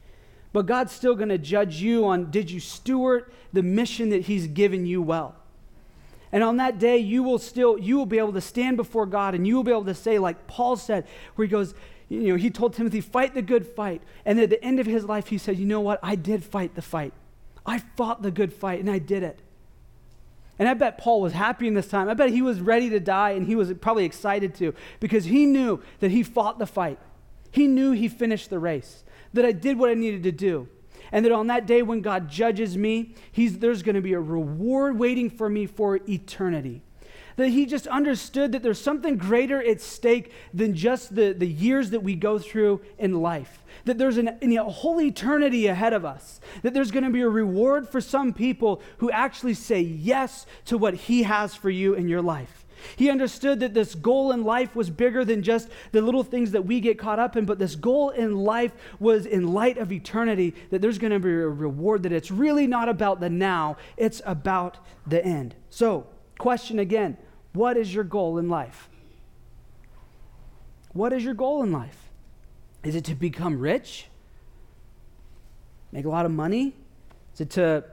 But God's still going to judge you on, did you steward the mission that he's given you well? And on that day, you will be able to stand before God, and you will be able to say, like Paul said, where he goes, he told Timothy, fight the good fight. And at the end of his life, he said, you know what? I did fight the fight. I fought the good fight, and I did it. And I bet Paul was happy in this time. I bet he was ready to die, and he was probably excited too, because he knew that he fought the fight. He knew he finished the race, that I did what I needed to do. And that on that day when God judges me, there's going to be a reward waiting for me for eternity. That he just understood that there's something greater at stake than just the years that we go through in life. That there's a whole eternity ahead of us. That there's going to be a reward for some people who actually say yes to what he has for you in your life. He understood that this goal in life was bigger than just the little things that we get caught up in, but this goal in life was in light of eternity, that there's going to be a reward, that it's really not about the now, it's about the end. So, question again, what is your goal in life? What is your goal in life? Is it to become rich? Make a lot of money? Is it to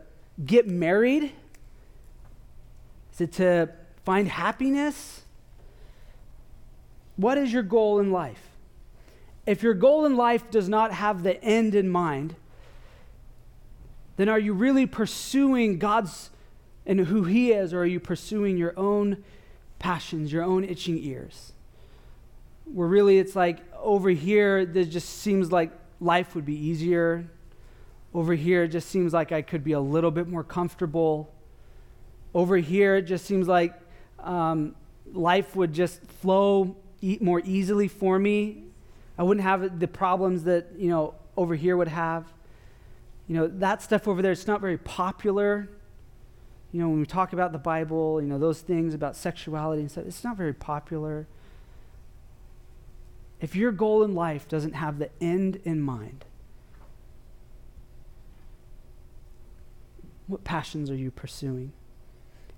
get married? Is it to find happiness? What is your goal in life? If your goal in life does not have the end in mind, then are you really pursuing God's and who he is, or are you pursuing your own passions, your own itching ears? Where really it's like over here, there just seems like life would be easier. Over here, it just seems like I could be a little bit more comfortable. Over here, it just seems like life would just flow more easily for me. I wouldn't have the problems that, over here would have. That stuff over there, it's not very popular. When we talk about the Bible, those things about sexuality and stuff, it's not very popular. If your goal in life doesn't have the end in mind, what passions are you pursuing?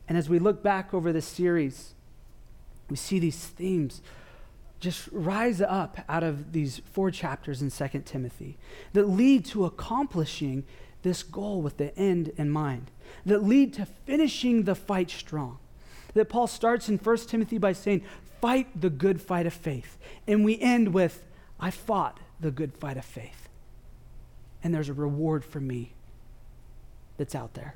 And as we look back over this series, we see these themes just rise up out of these 4 chapters in 2 Timothy that lead to accomplishing this goal with the end in mind, that lead to finishing the fight strong. That Paul starts in 1 Timothy by saying, fight the good fight of faith. And we end with, I fought the good fight of faith. And there's a reward for me that's out there.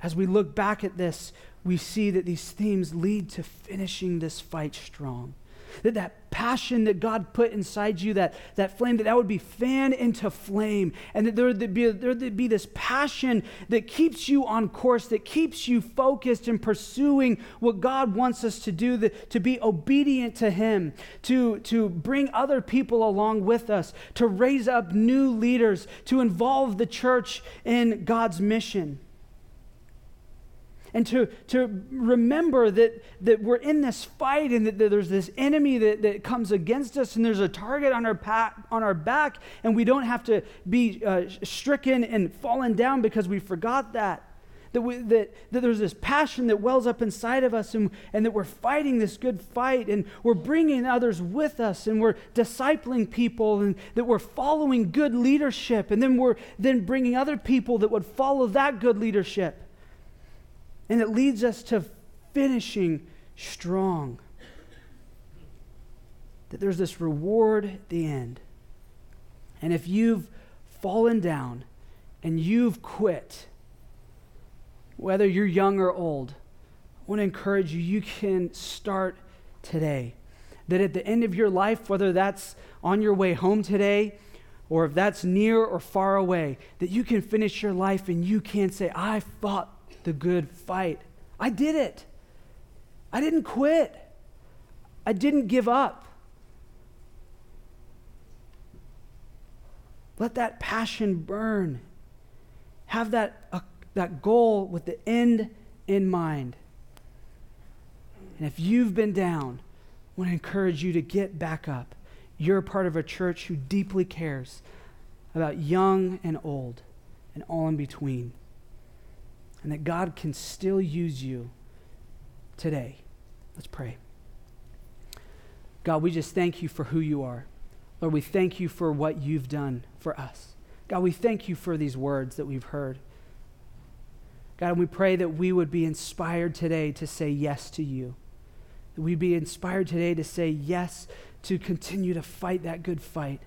As we look back at this, we see that these themes lead to finishing this fight strong. That passion that God put inside you, that flame, that would be fanned into flame. And that there would be this passion that keeps you on course, that keeps you focused and pursuing what God wants us to do, to be obedient to him, to bring other people along with us, to raise up new leaders, to involve the church in God's mission. And to remember that we're in this fight, and that there's this enemy that comes against us, and there's a target on our back, and we don't have to be stricken and fallen down because we forgot that there's this passion that wells up inside of us, and that we're fighting this good fight, and we're bringing others with us, and we're discipling people, and that we're following good leadership, and then we're bringing other people that would follow that good leadership. And it leads us to finishing strong. That there's this reward at the end. And if you've fallen down and you've quit, whether you're young or old, I want to encourage you, you can start today. That at the end of your life, whether that's on your way home today, or if that's near or far away, that you can finish your life and you can say, I fought the good fight. I did it. I didn't quit. I didn't give up. Let that passion burn. Have that goal with the end in mind. And if you've been down, I want to encourage you to get back up. You're a part of a church who deeply cares about young and old and all in between. And that God can still use you today. Let's pray. God, we just thank you for who you are. Lord, we thank you for what you've done for us. God, we thank you for these words that we've heard. God, and we pray that we would be inspired today to say yes to you. That we'd be inspired today to say yes to continue to fight that good fight.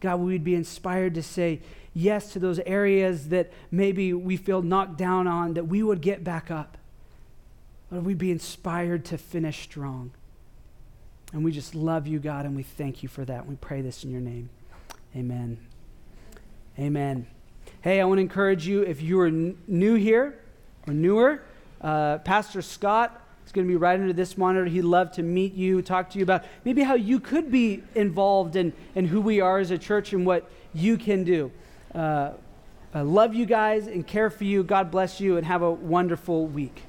God, we'd be inspired to say yes to those areas that maybe we feel knocked down on, that we would get back up. Lord, we'd be inspired to finish strong. And we just love you, God, and we thank you for that. We pray this in your name. Amen. Amen. Hey, I want to encourage you, if you are new here or newer, Pastor Scott is going to be right under this monitor. He'd love to meet you, talk to you about maybe how you could be involved in who we are as a church and what you can do. I love you guys and care for you. God bless you and have a wonderful week.